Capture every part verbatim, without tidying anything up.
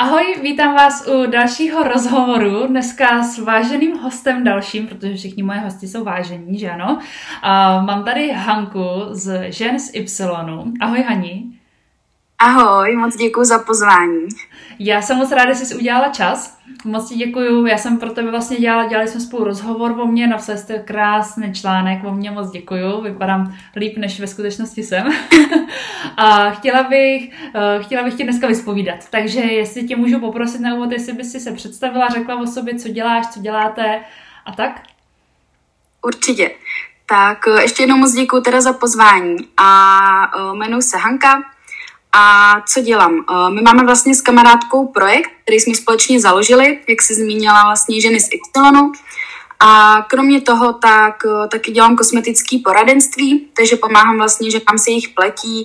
Ahoj, vítám vás u dalšího rozhovoru, dneska s váženým hostem dalším, protože všichni moje hosti jsou vážení, že ano? A mám tady Hanku z Žen z Ypsilonu. Ahoj, Hani. Ahoj, moc děkuji za pozvání. Já jsem moc ráda, že jsi udělala čas. Moc ti děkuju, já jsem pro tebe vlastně dělala, dělali jsme spolu rozhovor o mně, napsali jste krásný článek o mně, moc děkuju, vypadám líp, než ve skutečnosti jsem. A chtěla bych, chtěla bych tě dneska vyspovídat, takže jestli tě můžu poprosit na úvod, jestli bys si se představila, řekla o sobě, co děláš, co děláte a tak? Určitě. Tak ještě jednou moc děkuju teda za pozvání a jmenuji se Hanka. A co dělám? My máme vlastně s kamarádkou projekt, který jsme společně založili, jak se zmínila vlastně Ženy z Ypsilonu. A kromě toho tak taky dělám kosmetické poradenství, takže pomáhám vlastně, že tam se jich pletí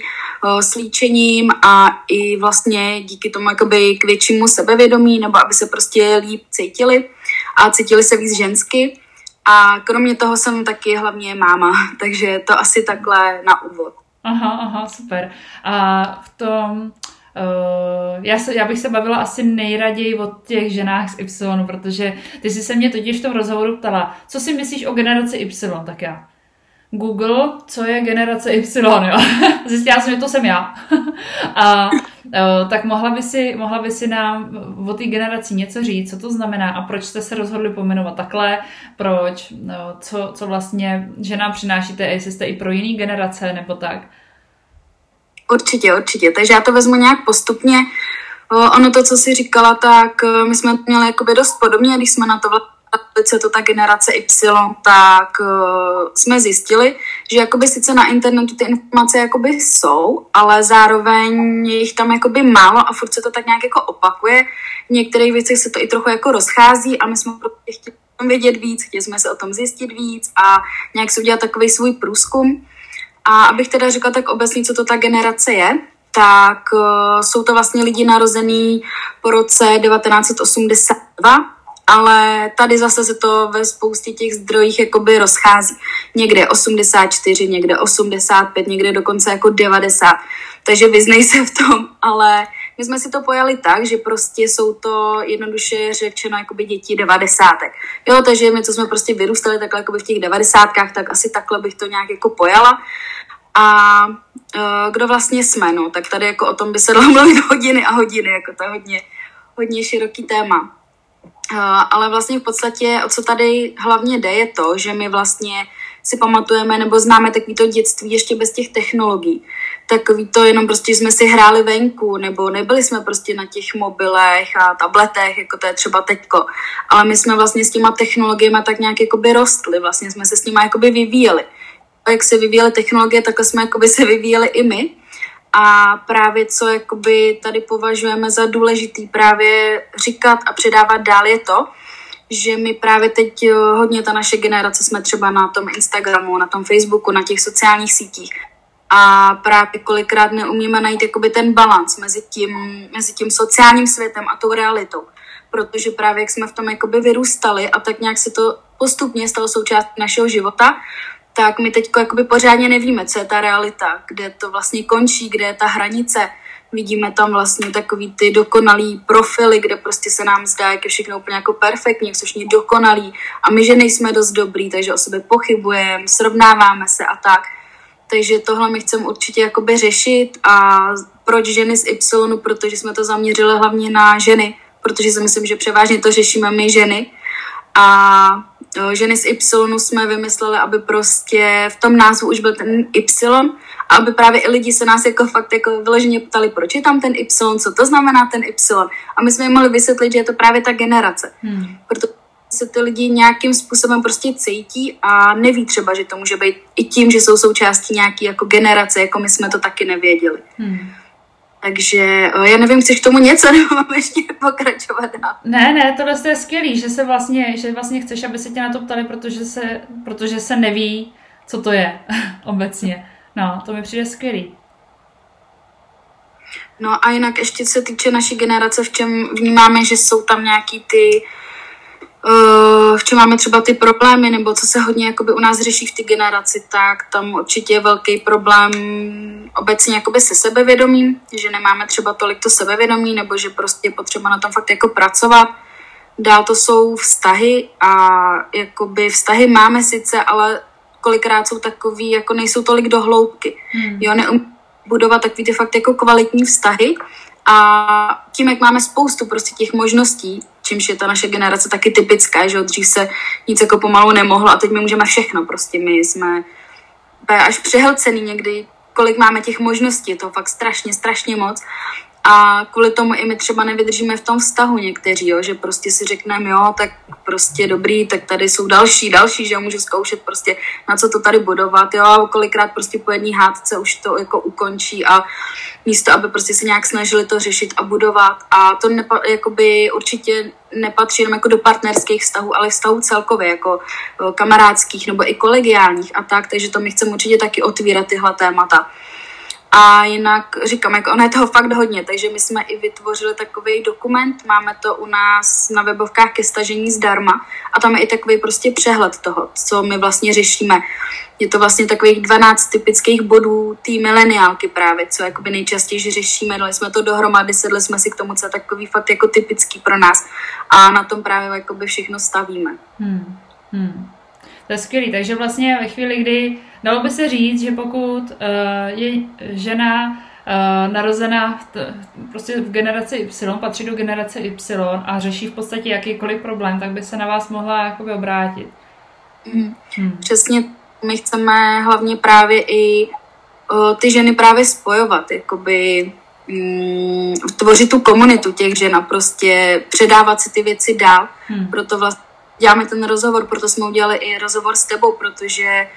s líčením a i vlastně díky tomu jakoby k většímu sebevědomí, nebo aby se prostě líp cítili a cítili se víc žensky. A kromě toho jsem taky hlavně máma, takže to asi takhle na úvod. Aha, aha, super. A v tom, uh, já, se, já bych se bavila asi nejraději o těch ženách z Ypsilonu, protože ty jsi se mě totiž v tom rozhovoru ptala, co si myslíš o generaci Y, tak já. Google, co je generace Y, jo. Zjistila jsem, že to jsem já. A uh, tak mohla by si, mohla by si nám o té generaci něco říct, co to znamená a proč jste se rozhodli pojmenovat takhle, proč, no, co, co vlastně ženám přinášíte, jestli jste i pro jiný generace nebo tak. Určitě, určitě. Takže já to vezmu nějak postupně. Ono to, co jsi říkala, tak my jsme to měli jakoby dost podobně, když jsme na to vlastně co to ta generace Y, tak uh, jsme zjistili, že jakoby sice na internetu ty informace jakoby jsou, ale zároveň je jich tam jakoby málo a furt se to tak nějak jako opakuje. V některých věcech se to i trochu jako rozchází a my jsme prostě chtěli o tom vědět víc, chtěli jsme se o tom zjistit víc a nějak si udělat takový svůj průzkum. A abych teda řekla tak obecně, co to ta generace je, tak uh, jsou to vlastně lidi narozený po roce devatenáct osmdesát dva, ale tady zase se to ve spoustě těch zdrojích jakoby rozchází. Někde osmdesát čtyři, někde osmdesát pět, někde dokonce jako devadesát. Takže vyznej se v tom, ale my jsme si to pojali tak, že prostě jsou to jednoduše řečeno jakoby děti devadesátek. Jo, takže my, co jsme prostě vyrůstali takhle jakoby v těch devadesátkách, tak asi takhle bych to nějak jako pojala. A kdo vlastně jsme, no, tak tady jako o tom by se dalo mluvit hodiny a hodiny, jako to je hodně, hodně široký téma. Uh, ale vlastně v podstatě, o co tady hlavně jde, je to, že my vlastně si pamatujeme nebo známe takovýto dětství ještě bez těch technologií. Takový to jenom prostě jsme si hráli venku nebo nebyli jsme prostě na těch mobilech a tabletech, jako to je třeba teďko. Ale my jsme vlastně s těma technologiemi tak nějak jakoby rostli, vlastně jsme se s nimi jakoby vyvíjeli. A jak se vyvíjely technologie, takhle jsme jakoby se vyvíjeli i my. A právě co jakoby tady považujeme za důležitý právě říkat a předávat dál je to, že my právě teď hodně ta naše generace jsme třeba na tom Instagramu, na tom Facebooku, na těch sociálních sítích. A právě kolikrát neumíme najít jakoby ten balanc mezi tím, mezi tím sociálním světem a tou realitou. Protože právě jak jsme v tom jakoby vyrůstali a tak nějak se to postupně stalo součástí našeho života, tak my teď jakoby pořádně nevíme, co je ta realita, kde to vlastně končí, kde je ta hranice. Vidíme tam vlastně takový ty dokonalý profily, kde prostě se nám zdá, jak je všechno úplně jako perfektní, jak jsou všichni dokonalí a my, že nejsme dost dobrý, takže o sobě pochybujeme, srovnáváme se a tak. Takže tohle my chceme určitě jakoby řešit a proč ženy z Ypsilonu, protože jsme to zaměřili hlavně na ženy, protože si myslím, že převážně to řešíme my ženy a Ženy z Ypsilonu jsme vymysleli, aby prostě v tom názvu už byl ten Y, aby právě i lidi se nás jako fakt jako vyloženě ptali, proč je tam ten Y, co to znamená ten Y. A my jsme jim mohli vysvětlit, že je to právě ta generace. Hmm. Protože se ty lidi nějakým způsobem prostě cítí a neví třeba, že to může být i tím, že jsou součástí nějaký jako generace, jako my jsme to taky nevěděli. Hmm. Takže já nevím, chceš k tomu něco, nebo mám ještě pokračovat dál? Ne, ne, tohle je skvělý, že se vlastně, že vlastně chceš, aby se tě na to ptali, protože se, protože se neví, co to je obecně. No, to mi přijde skvělý. No a jinak ještě se týče naší generace, v čem vnímáme, že jsou tam nějaký ty v čem máme třeba ty problémy, nebo co se hodně jakoby u nás řeší v té generaci, tak tam určitě je velký problém obecně jakoby se sebevědomím, že nemáme třeba tolik to sebevědomí, nebo že prostě je potřeba na tom fakt jako pracovat. Dál to jsou vztahy a jakoby vztahy máme sice, ale kolikrát jsou takový, jako nejsou tolik do hloubky. Hmm. Jo, neumí budovat takový ty fakt jako kvalitní vztahy a tím, jak máme spoustu prostě těch možností, čímž je ta naše generace taky typická, že dřív se nic jako pomalu nemohlo a teď my můžeme všechno, prostě my jsme až přehlcený někdy, kolik máme těch možností, je to fakt strašně, strašně moc a kvůli tomu i my třeba nevydržíme v tom vztahu někteří, jo, že prostě si řekneme, jo, tak prostě dobrý, tak tady jsou další, další, že jo, můžu zkoušet prostě na co to tady budovat, jo, a kolikrát prostě po jedné hádce už to jako ukončí a místo, aby prostě se nějak snažili to řešit a budovat a to nepa, jakoby určitě nepatří jenom jako do partnerských vztahů, ale vztahů celkově, jako kamarádských nebo i kolegiálních a tak, takže to my chceme určitě taky otvírat tyhle témata. A jinak říkám, jako ono je toho fakt hodně, takže my jsme i vytvořili takový dokument, máme to u nás na webovkách ke stažení zdarma a tam je i takový prostě přehled toho, co my vlastně řešíme. Je to vlastně takových dvanáct typických bodů té mileniálky právě, co jakoby nejčastěji řešíme, dali jsme to dohromady, sedli jsme si k tomu, co je takový fakt jako typický pro nás a na tom právě jakoby všechno stavíme. Hmm. Hmm. To je skvělý, takže vlastně ve chvíli, kdy dalo by se říct, že pokud uh, je žena uh, narozená v t- prostě v generaci Y, patří do generace Y a řeší v podstatě jakýkoliv problém, tak by se na vás mohla jakoby obrátit. Mm. Hmm. Přesně, my chceme hlavně právě i uh, ty ženy právě spojovat, jakoby um, tvořit tu komunitu těch žen a prostě předávat si ty věci dál, hmm. proto vlastně děláme ten rozhovor, proto jsme udělali i rozhovor s tebou, protože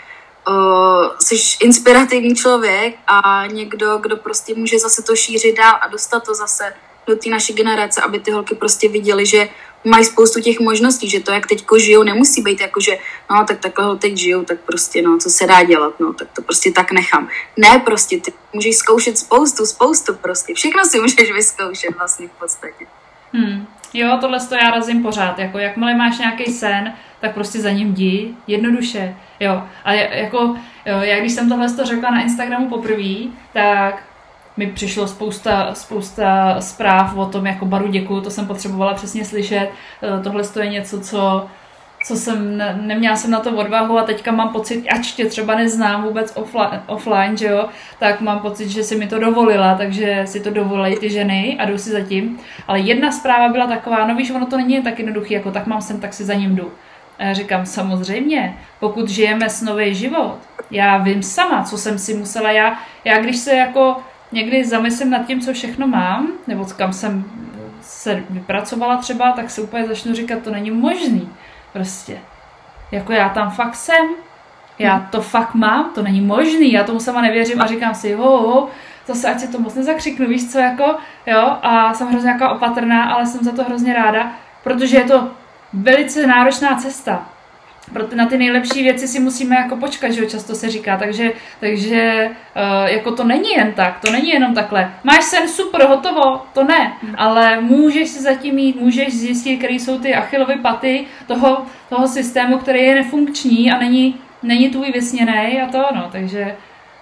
Uh, jsi inspirativní člověk a někdo, kdo prostě může zase to šířit dál a dostat to zase do té naší generace, aby ty holky prostě viděly, že mají spoustu těch možností, že to, jak teďko žijou, nemusí být jako, že no tak takhle teď žijou, tak prostě no, co se dá dělat, no tak to prostě tak nechám. Ne, prostě ty můžeš zkoušet spoustu, spoustu prostě, všechno si můžeš vyzkoušet vlastně v podstatě. Hmm. Jo, tohle to já razím pořád, jako jakmile máš nějaký sen, tak prostě za ním jdi, jednoduše, jo. A jako, jo, já když jsem tohle to řekla na Instagramu poprvé, tak mi přišlo spousta, spousta zpráv o tom, jako baru děkuju, to jsem potřebovala přesně slyšet, tohle to je něco, co, co jsem, neměla jsem na to odvahu a teďka mám pocit, ač tě třeba neznám vůbec offline, offline, že jo, tak mám pocit, že si mi to dovolila, takže si to dovolej ty ženy a jdou si za tím. Ale jedna zpráva byla taková, no víš, ono to není tak jednoduchý, jako tak mám sen, tak si za ním jdu. A já říkám, samozřejmě, pokud žijeme snový život, já vím sama, co jsem si musela, já, já když se jako někdy zamyslím nad tím, co všechno mám, nebo kam jsem se vypracovala třeba, tak si úplně začnu říkat, to není možný. Prostě. Jako já tam fakt jsem, já to fakt mám, to není možný, já tomu sama nevěřím a říkám si, ho, ho, zase ať si to moc nezakřiknu, víš co, jako, jo, a jsem hrozně jako opatrná, ale jsem za to hrozně ráda, protože je to velice náročná cesta. Proto na ty nejlepší věci si musíme jako počkat, že jo, často se říká, takže, takže uh, jako to není jen tak, to není jenom takhle. Máš sen, super, hotovo, to ne, ale můžeš si zatím jít, můžeš zjistit, které jsou ty Achillovy paty toho, toho systému, který je nefunkční a není, není tvůj vysněnej a to no, takže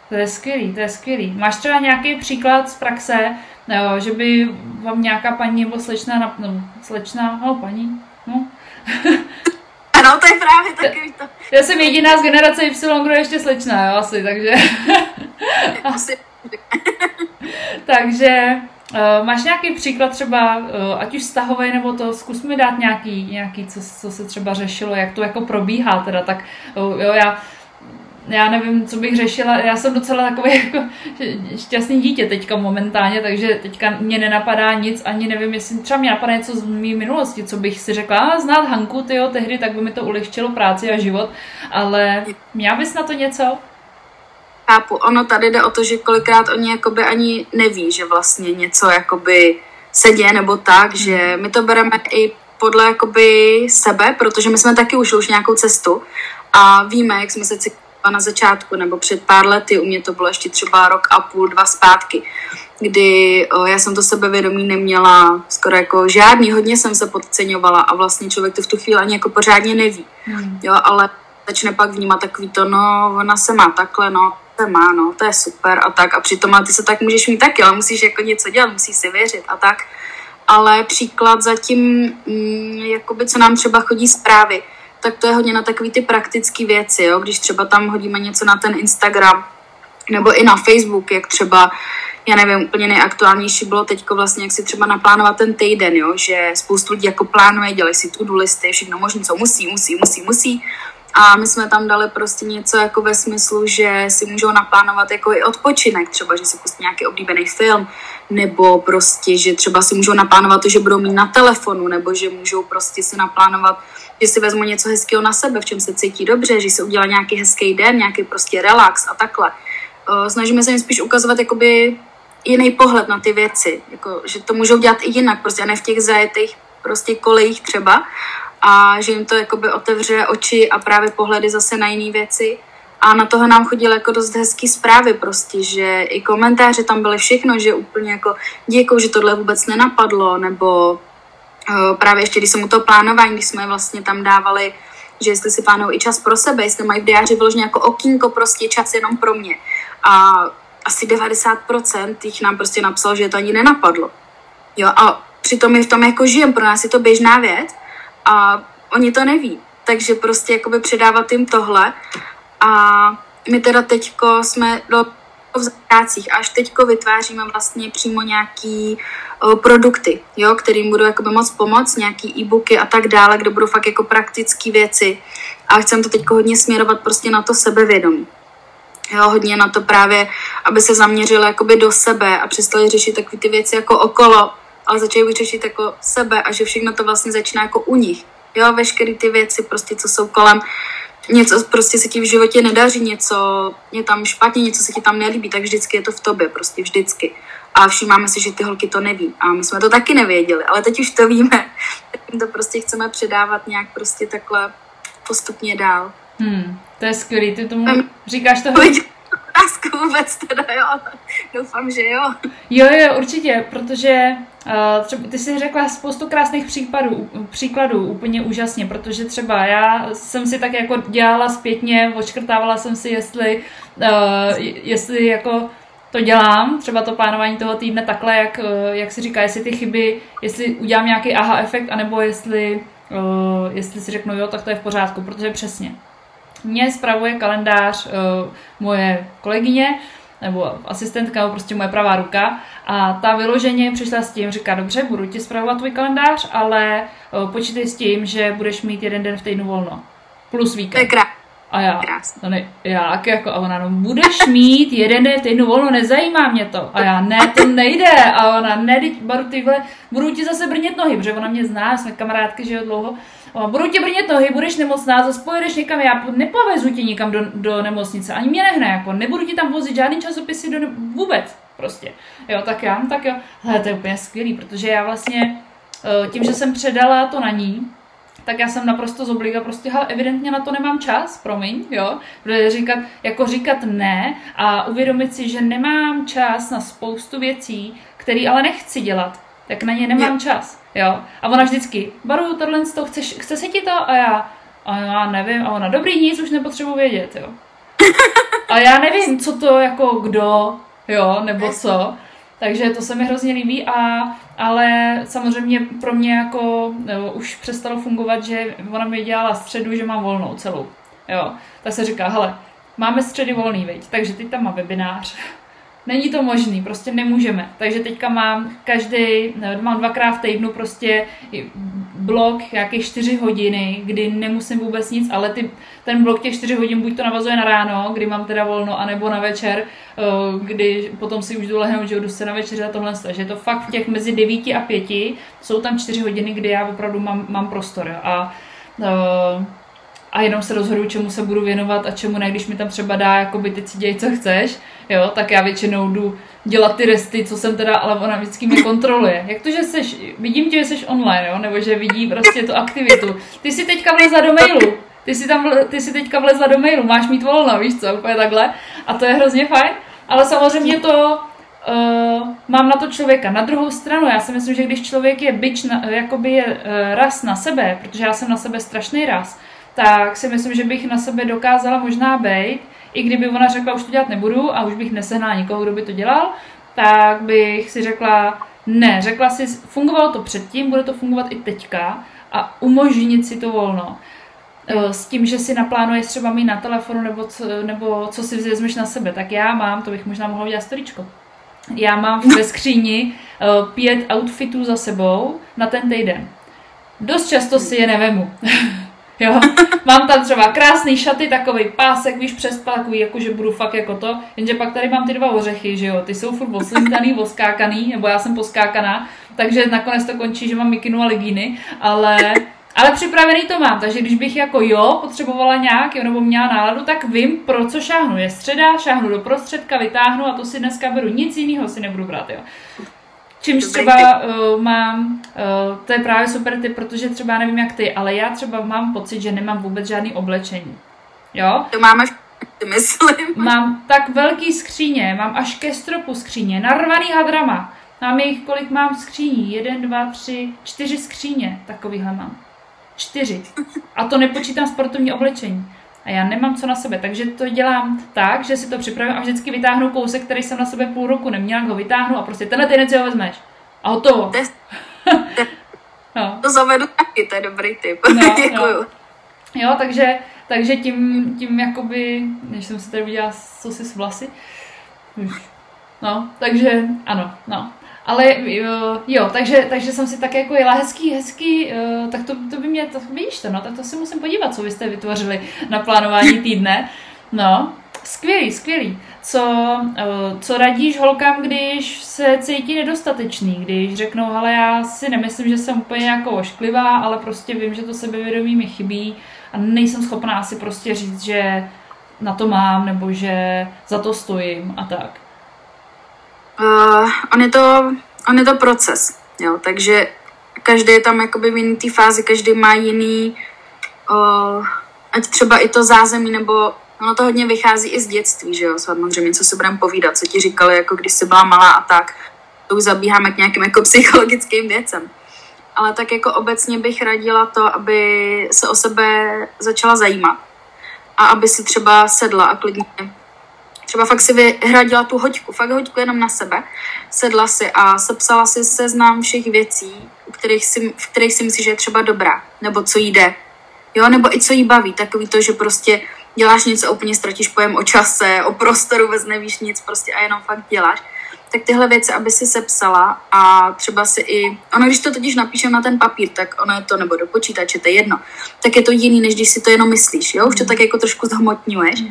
to je skvělý, to je skvělý. Máš třeba nějaký příklad z praxe, jo, že by vám nějaká paní nebo slečna, no, slečna, no paní, no, no, to je právě takový to. Já jsem jediná z generace Y, kdo je ještě slečná, jo, asi, takže... asi. Takže uh, máš nějaký příklad třeba, uh, ať už vztahovej, nebo to, zkus mi dát nějaký, nějaký co, co se třeba řešilo, jak to jako probíhá teda, tak uh, jo, já... Já nevím, co bych řešila, já jsem docela takový jako šťastný dítě teďka momentálně, takže teďka mě nenapadá nic, ani nevím, jestli třeba mě napadá něco z mý minulosti, co bych si řekla, a znát Hanku, tyjo, tehdy, tak by mi to ulehčilo práci a život, ale měla bys na to něco? Chápu, ono tady jde o to, že kolikrát oni jakoby ani neví, že vlastně něco jakoby se děje nebo tak, hmm. že my to bereme i podle jakoby sebe, protože my jsme taky ušli už nějakou cestu a víme, jak jsme se cítili třeba na začátku nebo před pár lety, u mě to bylo ještě třeba rok a půl, dva zpátky, kdy o, já jsem to sebevědomí neměla skoro jako žádný, hodně jsem se podceňovala a vlastně člověk to v tu chvíli ani jako pořádně neví, hmm. jo, ale začne pak vnímat takový to, no ona se má takhle, no to má, no to je super a tak a přitom a ty se tak můžeš mít taky, ale musíš jako něco dělat, musíš si věřit a tak, ale příklad zatím, mm, jakoby co nám třeba chodí zprávy, tak to je hodně na takový ty praktický věci, jo? Když třeba tam hodíme něco na ten Instagram nebo i na Facebook, jak třeba, já nevím, úplně nejaktuálnější bylo teďko vlastně, jak si třeba naplánovat ten týden, jo? Že spoustu lidí jako plánuje, dělají si to-do listy, všechno možné, co musí, musí, musí, musí. A my jsme tam dali prostě něco jako ve smyslu, že si můžou naplánovat jako i odpočinek, třeba, že si pustí nějaký oblíbený film, nebo prostě, že třeba si můžou naplánovat to, že budou mít na telefonu, nebo že můžou prostě si naplánovat, že si vezmu něco hezkého na sebe, v čem se cítí dobře, že si udělá nějaký hezký den, nějaký prostě relax a takhle. Snažíme se jim spíš ukazovat jakoby jiný pohled na ty věci, jako, že to můžou dělat i jinak, prostě a ne v těch zajetých prostě kolejích třeba, a že jim to jakoby otevře oči a právě pohledy zase na jiné věci. A na toho nám chodily jako dost hezký zprávy prostě, že i komentáře tam byly všechno, že úplně jako děkuju, že tohle vůbec nenapadlo, nebo uh, právě ještě, když jsem u toho plánování, když jsme vlastně tam dávali, že jestli si plánují i čas pro sebe, jestli mají v diáři vyloženě jako okýnko prostě čas jenom pro mě. A asi devadesát procent jich nám prostě napsalo, že je to ani nenapadlo. Jo, a přitom my v tom jako žijeme, pro nás je to běžná věc a oni to neví. Takže prostě jakoby předávat jim tohle. A my teda teďko jsme v zakázkách až teďko vytváříme vlastně přímo nějaký o, produkty, jo, kterým budou jakoby moc pomoct, nějaký e-booky a tak dále, kde budou fakt jako praktické věci. A chcem to teďko hodně směrovat prostě na to sebevědomí. Jo, hodně na to právě, aby se zaměřili jakoby do sebe a přestali řešit takové ty věci jako okolo, ale začali řešit jako sebe a že všechno to vlastně začíná jako u nich. Jo, veškeré ty věci prostě, co jsou kolem, něco prostě se ti v životě nedaří, něco je tam špatně, něco se ti tam nelíbí, tak vždycky je to v tobě, prostě vždycky. A všímáme si, že ty holky to neví. A my jsme to taky nevěděli, ale teď už to víme. Tak jim to prostě chceme předávat nějak prostě takhle postupně dál. Hmm, to je skvělý, ty tomu um, říkáš toho... Otázku vůbec teda, jo. Doufám, že jo. Jo, jo, určitě, protože uh, třeba, ty jsi řekla spoustu krásných případů, příkladů, úplně úžasně, protože třeba já jsem si tak jako dělala zpětně, odškrtávala jsem si, jestli, uh, jestli jako to dělám, třeba to plánování toho týdne takhle, jak, uh, jak si říká, jestli ty chyby, jestli udělám nějaký aha efekt, anebo jestli, uh, jestli si řeknu jo, tak to je v pořádku, protože přesně. Mě spravuje kalendář uh, moje kolegyně, nebo asistentka, nebo prostě moje pravá ruka. A ta vyloženě přišla s tím, říká, dobře, budu ti spravovat tvůj kalendář, ale uh, počítej s tím, že budeš mít jeden den v týdnu volno. Plus víkend. A já, no ne, já jako, a ona, no budeš mít jeden den v týdnu volno, nezajímá mě to. A já, ne, to nejde. A ona, ne, teď baru tyhle, budu ti zase brnět nohy, protože ona mě zná, jsme kamarádky, že jo, dlouho. Budu tě brnět nohy, budeš nemocná, zase pojedeš někam, já nepovezu tě nikam do, do nemocnice, ani mě nehne, jako nebudu ti tam vozit žádný časopisy do ne- vůbec, prostě. Jo, tak já, tak jo, hele, to je úplně skvělý, protože já vlastně tím, že jsem předala to na ní, tak já jsem naprosto z obliga, prostě, hele, evidentně na to nemám čas, promiň, jo, protože říkat, jako říkat ne a uvědomit si, že nemám čas na spoustu věcí, které ale nechci dělat, tak na ně nemám čas. Jo. A ona vždycky, Baru, tohle z toho, chceš, chce se ti to? A já, a já nevím, a ona, dobrý, nic, už nepotřebuji vědět, jo. A já nevím, co to, jako kdo, jo, nebo co. Takže to se mi hrozně líbí, a, ale samozřejmě pro mě jako, jo, už přestalo fungovat, že ona mi dělala středu, že mám volnou celou, jo. Tak se říká, hele, máme středy volný, viď, takže teď tam má webinář. Není to možný, prostě nemůžeme. Takže teďka mám každý, mám dvakrát v týdnu prostě blok nějaké čtyři hodiny, kdy nemusím vůbec nic, ale ty, ten blok těch čtyři hodin buď to navazuje na ráno, kdy mám teda volno, anebo na večer, kdy potom si už jdu lehnout, že jdu se na večeři a tohle. Takže je to fakt v těch mezi devíti a pěti, jsou tam čtyři hodiny, kdy já opravdu mám, mám prostor. A, a jenom se rozhoduju, čemu se budu věnovat a čemu ne, když mi tam třeba dá, jakoby teď si děj, co chceš, jo, tak já většinou jdu dělat ty resty, co jsem teda, ale ona vždycky mě kontroluje. Jak to, že seš, vidím tě, že seš online, jo, nebo že vidí prostě tu aktivitu. Ty jsi teďka vlezla do mailu, ty si tam, ty si teďka vlezla do mailu, máš mít volno, víš co, úplně takhle. A to je hrozně fajn, ale samozřejmě to uh, mám na to člověka. Na druhou stranu, já si myslím, že když člověk je bič, na, jakoby je uh, raz na sebe, protože já jsem na sebe strašný raz, tak si myslím, že bych na sebe dokázala možná bejt, i kdyby ona řekla, už to dělat nebudu a už bych nesehnala nikoho, kdo by to dělal, tak bych si řekla, ne, řekla si, fungovalo to předtím, bude to fungovat i teďka a umožnit si to volno. S tím, že si naplánuješ třeba mít na telefonu nebo co, nebo co si vezmeš na sebe, tak já mám, to bych možná mohla udělat storyčko, já mám ve skříni pět outfitů za sebou na ten týden. Dost často si je nevemu. Jo, mám tam třeba krásný šaty, takovej pásek, víš, přes takový, jakože budu fakt jako to, jenže pak tady mám ty dva ořechy, že jo, ty jsou furt oslintaný, oskákaný, nebo já jsem poskákaná, takže nakonec to končí, že mám mikinu a legíny, ale, ale připravený to mám, takže když bych jako jo, potřebovala nějak, jo, nebo měla náladu, tak vím, pro co šáhnu, je středa, šáhnu do prostředka, vytáhnu a to si dneska beru, nic jiného si nebudu brát, jo. Čímž třeba uh, mám, uh, to je právě super tip, protože třeba nevím jak ty, ale já třeba mám pocit, že nemám vůbec žádný oblečení, jo? To mám až, myslím. Mám tak velký skříně, mám až ke stropu skříně, narvaný hadrama. Mám jich, kolik mám skříní, jeden, dva, tři, čtyři skříně takovýhle mám. Čtyři. A to nepočítám sportovní oblečení. A já nemám co na sebe, takže to dělám tak, že si to připravím a vždycky vytáhnu kousek, který jsem na sebe půl roku neměla, ho vytáhnu a prostě tenhle týden si ho vezmeš. A hotovo. To, no. To zavedu taky, to je dobrý tip. No, děkuju. No. Jo, takže, takže tím, tím jakoby, než jsem si tady udělala sousy s vlasy, no, takže ano, no. Ale jo, jo takže, takže jsem si tak jako jela hezký, hezký, uh, tak to, to by mě, to, víš to, no, tak to si musím podívat, co vy jste vytvořili na plánování týdne. No, skvělý, skvělý. Co, uh, co radíš holkám, když se cítí nedostatečný, když řeknou, hele, já si nemyslím, že jsem úplně jako ošklivá, ale prostě vím, že to sebevědomí mi chybí a nejsem schopná si prostě říct, že na to mám, nebo že za to stojím a tak. Uh, on, je to, on je to proces, jo, takže každý je tam jakoby v jiný té fázi, každý má jiný, uh, ať třeba i to zázemí, nebo ono to hodně vychází i z dětství, že jo, samozřejmě, co si budeme povídat, co ti říkali, jako když jsi byla malá a tak, to už zabíháme k nějakým jako psychologickým věcem. Ale tak jako obecně bych radila to, aby se o sebe začala zajímat a aby si třeba sedla a klidně třeba fakt si vyhradila tu hoďku, fakt hoďku jenom na sebe, sedla si a sepsala si seznam všech věcí, u kterých si, v kterých si myslíš, že je třeba dobrá, nebo co jí jde, jo, nebo i co jí baví, takový to, že prostě děláš něco a úplně ztratíš pojem o čase, o prostoru, vůbec nevíš nic prostě a jenom fakt děláš, tak tyhle věci, aby si sepsala a třeba si i, ono když to totiž napíšem na ten papír, tak ono je to, nebo do počítače, to je jedno, tak je to jiný, než když si to jenom myslíš, jo, už to tak jako trošku zhmotňuješ.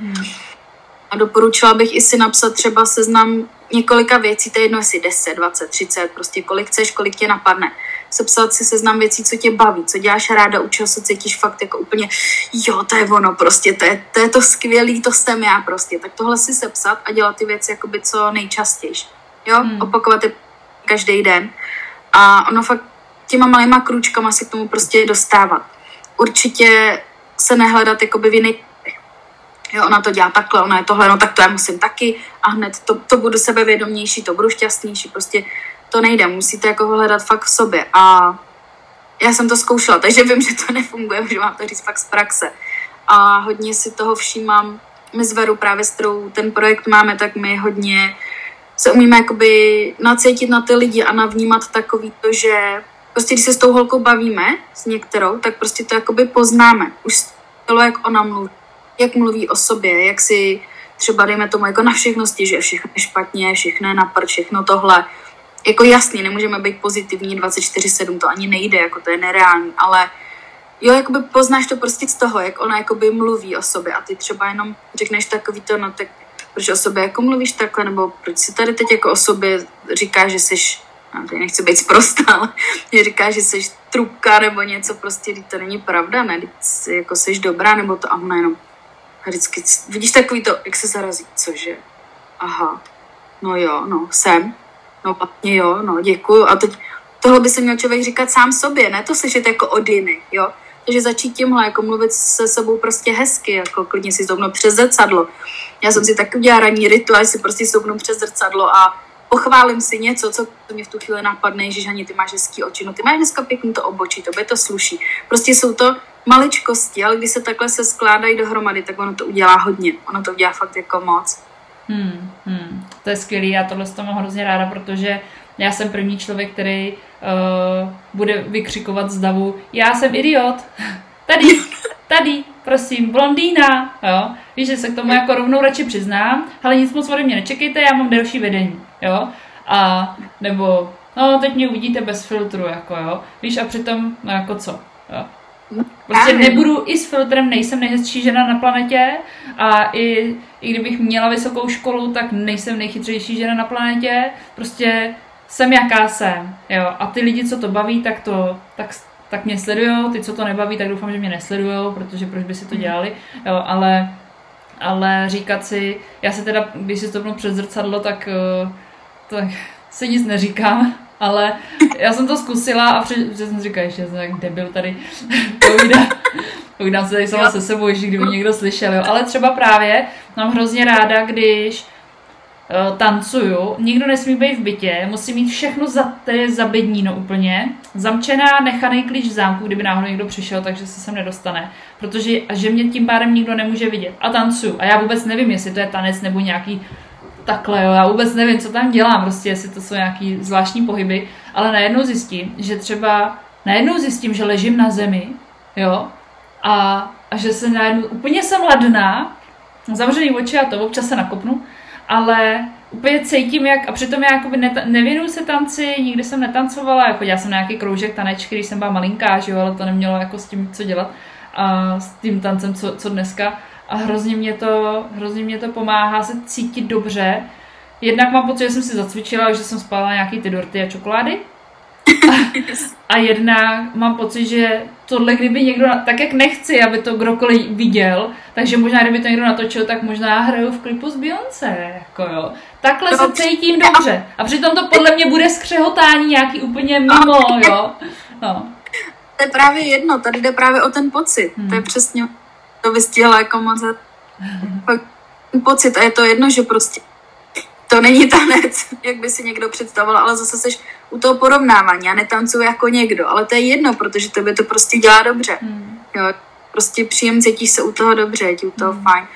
A doporučila bych i si napsat třeba seznam několika věcí, to je jedno jestli deset, dvacet, třicet, prostě kolik chceš, kolik tě napadne. Sepsat si seznam věcí, co tě baví, co děláš ráda, u čeho se cítíš fakt jako úplně, jo, to je ono prostě, to je to, je to skvělý, to jsem já prostě. Tak tohle si sepsat a dělat ty věci jakoby co nejčastější, jo, hmm. Opakovat je každý den. A ono fakt těma malýma krůčkama si k tomu prostě dostávat. Určitě se nehledat jakoby viny. Jo, ona to dělá takhle, ona je tohle, no tak to já musím taky a hned to, to budu sebevědomější, to budu šťastnější, prostě to nejde, musíte jako hledat fakt v sobě a já jsem to zkoušela, takže vím, že to nefunguje, že mám to říct fakt z praxe a hodně si toho všímám, my s Veru právě, s kterou ten projekt máme, tak my hodně se umíme jakoby nacítit na ty lidi a navnímat takový to, že prostě když se s tou holkou bavíme, s některou, tak prostě to jakoby poznáme, už to, jak ona mluví. Jak mluví o sobě, jak si třeba dejme tomu jako na všechno stěžuje, všechno je špatně, všechno je na prd, všechno tohle. Jako jasný, nemůžeme být pozitivní dvacet čtyři sedm, to ani nejde, jako to je nereální, ale jo, jakoby poznáš to prostě z toho, jak ona jakoby mluví o sobě a ty třeba jenom řekneš takový to, no tak proč o sobě jako mluvíš takhle, nebo proč si tady teď jako o sobě říkáš, že jsi, no tady nechci být zprostá, ale říkáš, že jsi trubka nebo něco prostě, to není pravda, ne, jsi, jako jsi dobrá, nebo to a ona jenom a vždycky, vidíš takový to, jak se zarazí, cože? Aha, no jo, no, jsem, no platně jo, no děkuju. A teď tohle by se měl člověk říkat sám sobě, ne to slyšet jako od jiných, jo? že začít tímhle, jako mluvit se sebou prostě hezky, jako klidně si stoupnu přes zrcadlo. Já jsem si taky udělala ranní rituál, si prostě stoupnu přes zrcadlo a pochválím si něco, co mě v tu chvíli napadne, že Žani, ty máš hezký oči, no ty máš dneska pěkný to obočí, tobě to sluší. Prostě jsou to maličkosti, ale když se takhle se skládají dohromady, tak ono to udělá hodně, ono to udělá fakt jako moc. Hmm, hmm. To je skvělý, já tohle jsem hrozně ráda, protože já jsem první člověk, který uh, bude vykřikovat z davu, já jsem idiot, tady, tady, prosím, blondýna, jo, víš, že se k tomu jako rovnou radši přiznám, ale nic moc ode mě nečekejte, já mám delší vedení, jo, a nebo, no, teď mě uvidíte bez filtru, jako jo, víš, a přitom, no jako co, jo. Prostě nebudu, i s filtrem nejsem nejhezčí žena na planetě a i, i kdybych měla vysokou školu, tak nejsem nejchytřejší žena na planetě, prostě jsem jaká jsem, jo, a ty lidi, co to baví, tak to, tak, tak mě sledujou, ty, co to nebaví, tak doufám, že mě nesledujou, protože proč by si to dělali, jo, ale, ale říkat si, já se teda, když si stopnu před zrcadlo, tak, tak si nic neříkám. Ale já jsem to zkusila a před, před jsem říkala, že jsem jak debil tady povídám se tady sama se sebou, ještě kdyby někdo slyšel, jo. Ale třeba právě mám hrozně ráda, když uh, tancuju, nikdo nesmí být v bytě, musí mít všechno za, za bedníno úplně, zamčená, nechaný klíč v zámku, kdyby náhodou někdo přišel, takže se sem nedostane, protože a že mě tím pádem nikdo nemůže vidět a tancuju a já vůbec nevím, jestli to je tanec nebo nějaký takhle, jo, já vůbec nevím, co tam dělám, prostě, jestli to jsou nějaký zvláštní pohyby, ale najednou zjistím, že třeba, najednou zjistím, že ležím na zemi, jo, a, a že se najednou, úplně jsem ladná, zavřený oči a to, občas se nakopnu, ale úplně cítím, jak, a přitom já jakoby neta- nevěnuju se tanci, nikdy jsem netancovala, jako já jsem na nějaký kroužek tanečky, když jsem byla malinká, že jo, ale to nemělo jako s tím, co dělat, a s tím tancem, co, co dneska, a hrozně mě to, hrozně mě to pomáhá se cítit dobře. Jednak mám pocit, že jsem si zacvičila, že jsem spálila nějaký ty dorty a čokolády. A, a jednak mám pocit, že tohle, kdyby někdo, tak jak nechci, aby to kdokoliv viděl, takže možná, kdyby to někdo natočil, tak možná hraju v klipu z Beyoncé, jako jo. Takhle no, se cítím dobře. A přitom to podle mě bude skřehotání nějaký úplně mimo, jo. No. To je právě jedno, tady jde právě o ten pocit. Hmm. To je přesně... to vystihla jako moc pocit a je to jedno, že prostě to není tanec, jak by si někdo představoval, ale zase seš u toho porovnávání, já netancuju jako někdo, ale to je jedno, protože tobě to prostě dělá dobře, mm. jo, prostě příjem cítíš se u toho dobře, je ti u toho mm. fajn.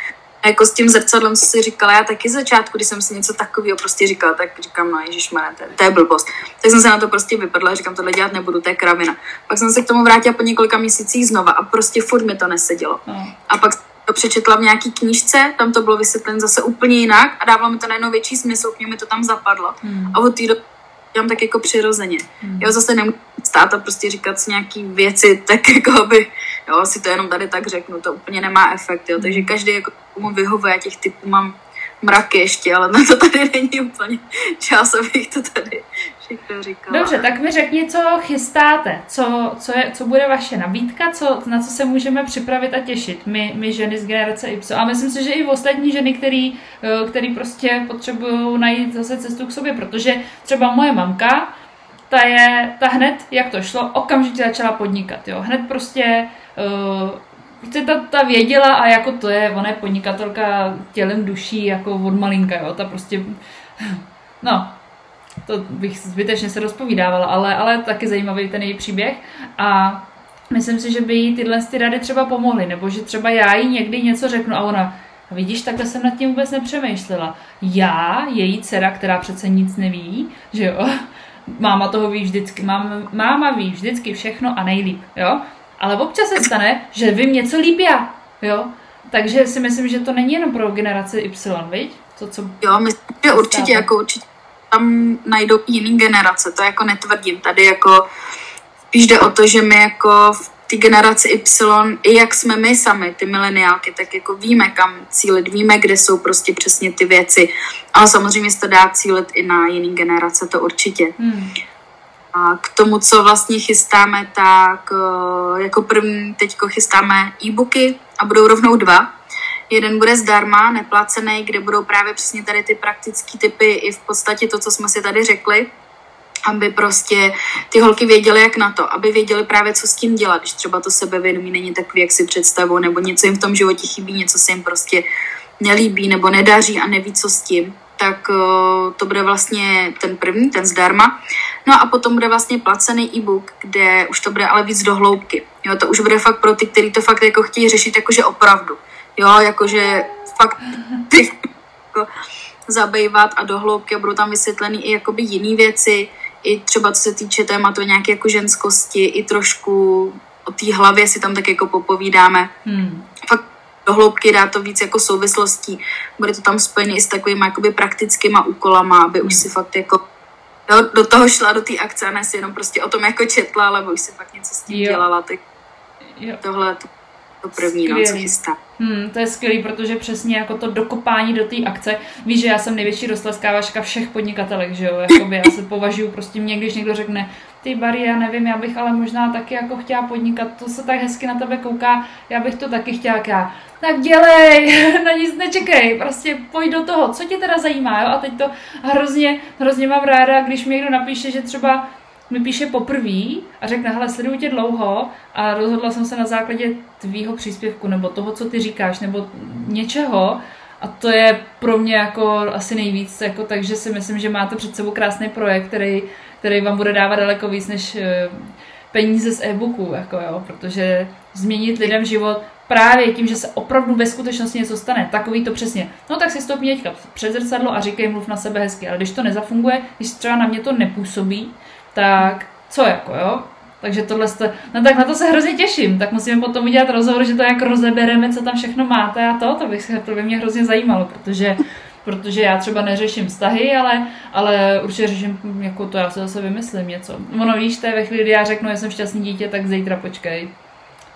A jako s tím zrcadlem, co si říkala, já taky z začátku, když jsem si něco takového prostě říkala, tak říkám, no ježišmane, to, to je blbost. Tak jsem se na to prostě vypadla, říkám, tohle dělat nebudu, to je kravina. Pak jsem se k tomu vrátila po několika měsících znova a prostě furt mi to nesedělo. Mm. A pak to přečetla v nějaký knížce, tam to bylo vysvětlen zase úplně jinak a dávalo mi to najednou větší smysl, k mě mi to tam zapadlo. Mm. A od té doby dělám tak jako přirozeně. Mm. Jo, zase nemůžu stát a prostě říkat si nějaký věci, tak jako by, jo, si to jenom tady tak řeknu, to úplně nemá efekt, jo, takže každý jako mu vyhovuje, já těch typů mám mraky ještě, ale na to tady není úplně čas, abych to tady všechno říkala. Dobře, tak mi řekni, co chystáte, co, co, je, co bude vaše nabídka, co, na co se můžeme připravit a těšit, my, my ženy z generace Y. A myslím si, že i ostatní ženy, který, který prostě potřebují najít zase cestu k sobě, protože třeba moje mamka, ta je, ta hned, jak to šlo, okamžitě začala podnikat, jo, hned prostě uh, Protože ta, ta věděla a jako to je, ona je podnikatelka tělem duší jako od malinka, jo, ta prostě, no, to bych zbytečně se rozpovídávala, ale, ale taky zajímavý ten její příběh a myslím si, že by jí tyhle ty rady třeba pomohly, nebo že třeba já jí někdy něco řeknu a ona, vidíš, takhle jsem nad tím vůbec nepřemýšlela. Já, její dcera, která přece nic neví, že jo, máma toho ví vždycky, máma, máma ví vždycky všechno a nejlíp, jo. Ale občas se stane, že vím něco líp já, jo? Takže si myslím, že to není jenom pro generaci Y, viď? To, co jo, myslím, že určitě, jako určitě tam najdou jiný generace, to jako netvrdím. Tady jako spíš jde o to, že my jako v té generaci Y, i jak jsme my sami, ty mileniálky, tak jako víme, kam cílit, víme, kde jsou prostě přesně ty věci. Ale samozřejmě se to dá cílit i na jiný generace, to určitě. Hmm. A k tomu, co vlastně chystáme, tak jako první teďko chystáme e-booky a budou rovnou dva. Jeden bude zdarma, neplacený, kde budou právě přesně tady ty praktické typy i v podstatě to, co jsme si tady řekli. aby prostě ty holky věděly, jak na to, aby věděly právě, co s tím dělat, když třeba to sebevědomí není takový, jak si představují, nebo něco jim v tom životě chybí, něco se jim prostě nelíbí nebo nedaří a neví, co s tím, tak to bude vlastně ten první, ten zdarma. No a potom bude vlastně placený e-book, kde už to bude ale víc dohloubky. Jo, to už bude fakt pro ty, kteří to fakt jako chtějí řešit jakože opravdu. Jo, jakože fakt ty, jako, zabejvat a dohloubky a budou tam vysvětlené i jakoby jiné věci, i třeba co se týče tématu nějaké jako ženskosti, i trošku o té hlavě si tam tak jako popovídáme. Hmm. Fakt dohloubky, dá to víc jako souvislostí. Bude to tam spojené i s takovými jakoby praktickýma úkolama, aby hmm. už si fakt jako do, do toho šla, do té akce a ne si jenom prostě o tom jako četla, ale už si fakt něco s tím jo. dělala. Tak jo. Tohle to, to první, no, co chystá. Hmm, to je skvělý, protože přesně jako to dokopání do té akce. Víš, že já jsem největší roztleskávačka všech podnikatelek, že jo? Jakoby já se považuju, prostě mě, když někdo řekne, ty Bari, já nevím, já bych ale možná taky jako chtěla podnikat, to se tak hezky na tebe kouká, já bych to taky chtěla, já, tak dělej, na nic nečekej, prostě pojď do toho, co tě teda zajímá, jo? A teď to hrozně, hrozně mám ráda, když mi někdo napíše, že třeba mi píše poprvý a řekne, hele, sleduju tě dlouho a rozhodla jsem se na základě tvýho příspěvku nebo toho, co ty říkáš, nebo něčeho, a to je pro mě jako asi nejvíc, jako, takže si myslím, že máte před sebou krásný projekt, který, který vám bude dávat daleko víc než peníze z e-booku, jako, jo, protože změnit lidem život právě tím, že se opravdu ve skutečnosti něco stane, takový to přesně. No tak si stopni teďka před zrcadlo a říkej, mluv na sebe hezky, ale když to nezafunguje, když třeba na mě to nepůsobí, tak co jako, jo? Takže tohle jste... No tak na to se hrozně těším, tak musíme potom udělat rozhovor, že to jak rozebereme, co tam všechno máte a to, to, bych se, to by mě hrozně zajímalo, protože, protože já třeba neřeším vztahy, ale, ale určitě řeším, jako to já se zase vymyslím něco. Ono víš, to je ve chvíli, kdy já řeknu, že jsem šťastný dítě, tak zítra počkej.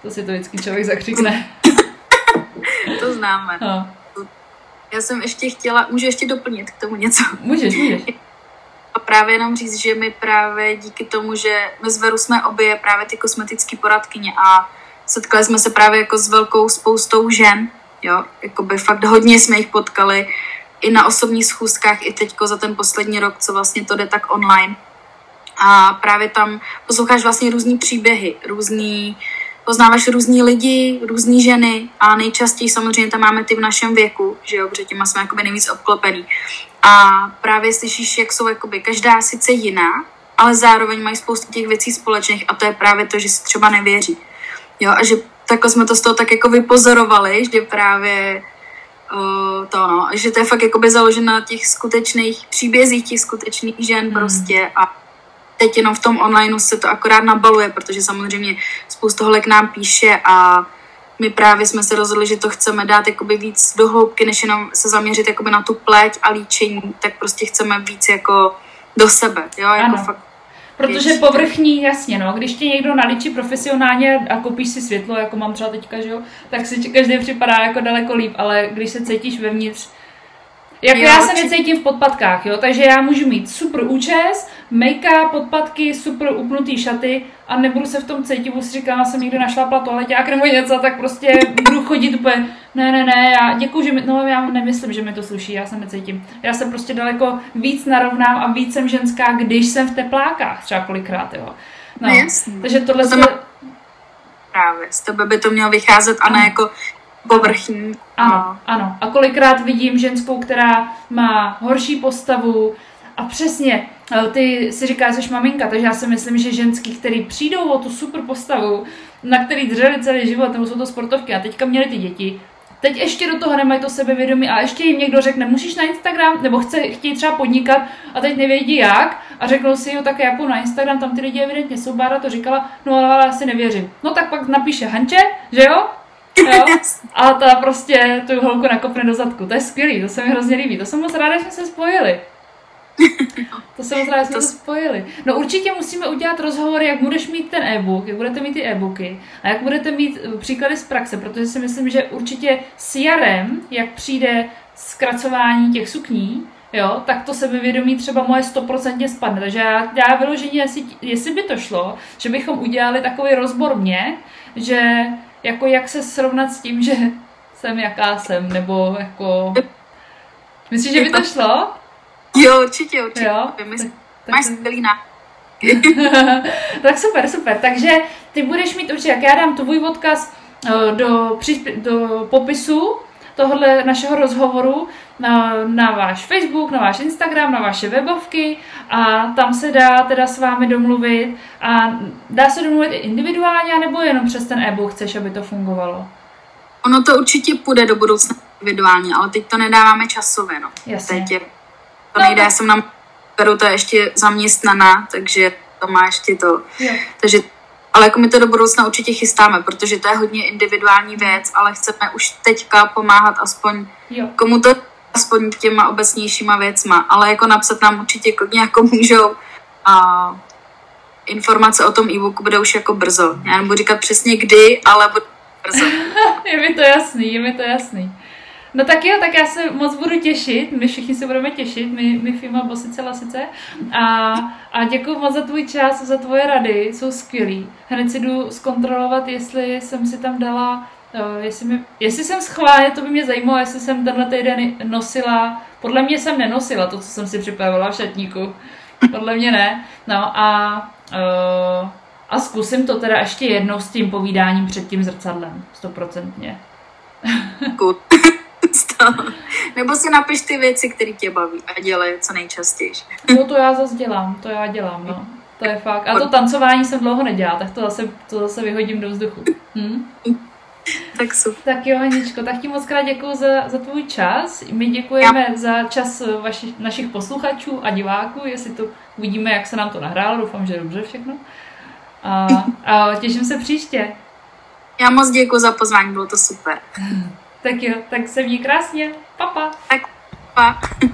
To si to vždycky člověk zakřikne. To známe. No. Já jsem ještě chtěla, můžu ještě doplnit k tomu něco? Můžeš, můžeš. A právě jenom říct, že my právě díky tomu, že my s Veru jsme obě právě ty kosmetické poradkyně a setkali jsme se právě jako s velkou spoustou žen, jo, jakoby fakt hodně jsme jich potkali i na osobních schůzkách, i teďko za ten poslední rok, co vlastně to jde tak online. A právě tam posloucháš vlastně různý příběhy, různý, poznáváš různý lidi, různý ženy a nejčastěji samozřejmě tam máme ty v našem věku, že jo, protože těma jsme jakoby nejvíc obklopený. A právě slyšíš, jak jsou jakoby každá sice jiná, ale zároveň mají spoustu těch věcí společných a to je právě to, že si třeba nevěří. Jo, a že takhle jsme to z toho tak jako vypozorovali, že právě uh, to, no, že to je fakt jakoby založeno na těch skutečných příbězích, těch skutečných žen hmm. prostě a teď jenom v tom online se to akorát nabaluje, protože samozřejmě spoustu holek nám píše a my právě jsme se rozhodli, že to chceme dát jakoby víc do hloubky, než jenom se zaměřit jakoby na tu pleť a líčení, tak prostě chceme víc jako do sebe. Jo? Jako fakt, protože víc. Povrchní, jasně, no, když ti někdo nalíčí profesionálně a koupíš si světlo, jako mám třeba teďka, že jo, tak si každý připadá jako daleko líp, ale když se cítíš vevnitř, jako já, já se necítím v podpatkách, jo, takže já můžu mít super účes, make-up, podpatky, super upnutý šaty a nebudu se v tom cítit, už si říkala, jsem někde našlápla toaleťák nebo něco, tak prostě budu chodit úplně, ne, ne, ne, já děkuju, že mi, no já nemyslím, že mi to sluší, já se necítím. Já se prostě daleko víc narovnám a víc jsem ženská, když jsem v teplákách, třeba kolikrát, jo. No, no jasný. Takže tohle... To má... Právě, z tebe by to mělo vycházet a ne jako... povrchní. Ano, ano. A kolikrát vidím ženskou, která má horší postavu a přesně, ty si říkáš, že jsi maminka, takže já si myslím, že ženský, který přijdou o tu super postavu, na který dřeli celý život, nebo jsou to sportovky a teďka měli ty děti, teď ještě do toho nemají to sebevědomí a ještě jim někdo řekne, musíš na Instagram, nebo chce, chtějí třeba podnikat a teď nevědí jak a řeknou si, jo tak já půjdu na Instagram, tam ty lidi evidentně jsou, Bára to říkala, no ale já si nevěřím. No tak pak napíše Hanče, že jo? Jo? A ta prostě tu holku nakopne do zadku. To je skvělý, to se mi hrozně líbí. To jsem moc ráda, že jsme se spojili. To jsem moc ráda, že jsme se spojili. No určitě musíme udělat rozhovor, jak budeš mít ten e-book, jak budete mít ty e-booky a jak budete mít příklady z praxe, protože si myslím, že určitě s jarem, jak přijde zkracování těch sukní, jo, tak to sebevědomí třeba moje sto procent spadne. Takže já, já vyloženě, jestli, jestli by to šlo, že bychom udělali takový rozbor mě, že jako jak se srovnat s tím, že jsem jaká jsem, nebo jako... Myslíš, že by to šlo? Jo, určitě, určitě. Jo? Tak, tak máš skvělý nápad. taky. Tak super, super. Takže ty budeš mít určitě, jak já dám tvůj odkaz do, do popisu tohohle našeho rozhovoru na, na váš Facebook, na váš Instagram, na vaše webovky a tam se dá teda s vámi domluvit a dá se domluvit i individuálně nebo jenom přes ten e-book chceš, aby to fungovalo? Ono to určitě půjde do budoucna individuálně, ale teď to nedáváme časově, no. Jasně. Teď to nejde, já jsem na kterou to je ještě zaměstnaná, takže to má ještě to. Jo. Takže, ale jako my to do budoucna určitě chystáme, protože to je hodně individuální věc, ale chceme už teďka pomáhat aspoň jo. komu to aspoň těma obecnějšíma věcma, ale jako napsat nám určitě klidně jako můžou a informace o tom e-booku bude už jako brzo. Já nebudu říkat přesně kdy, ale bude brzo. Je mi to jasný, je mi to jasný. No tak jo, tak já se moc budu těšit, my všichni se budeme těšit, my, my firma Bosice Lasice a, a děkuju moc za tvůj čas, za tvoje rady, jsou skvělý. Hned si jdu zkontrolovat, jestli jsem si tam dala, jestli, mi, jestli jsem schválně, to by mě zajímalo, jestli jsem tenhle týden nosila, podle mě jsem nenosila to, co jsem si připravila v šatníku, podle mě ne, no a, a zkusím to teda ještě jednou s tím povídáním před tím zrcadlem, stoprocentně. Nebo si napiš ty věci, které tě baví a dělej co nejčastěji. No to já zase dělám, to já dělám, no. To je fakt. A to tancování jsem dlouho nedělala, tak to zase, to zase vyhodím do vzduchu. Hm? Tak super. Tak jo, Haničko, tak ti moc krát děkuju za, za tvůj čas. My děkujeme já. za čas vaši, našich posluchačů a diváků, jestli to uvidíme, jak se nám to nahrálo, doufám, že dobře všechno. A, a těším se příště. Já moc děkuju za pozvání, bylo to super. Tak jo, tak se měj krásně. Pa, pa. Tak, pa.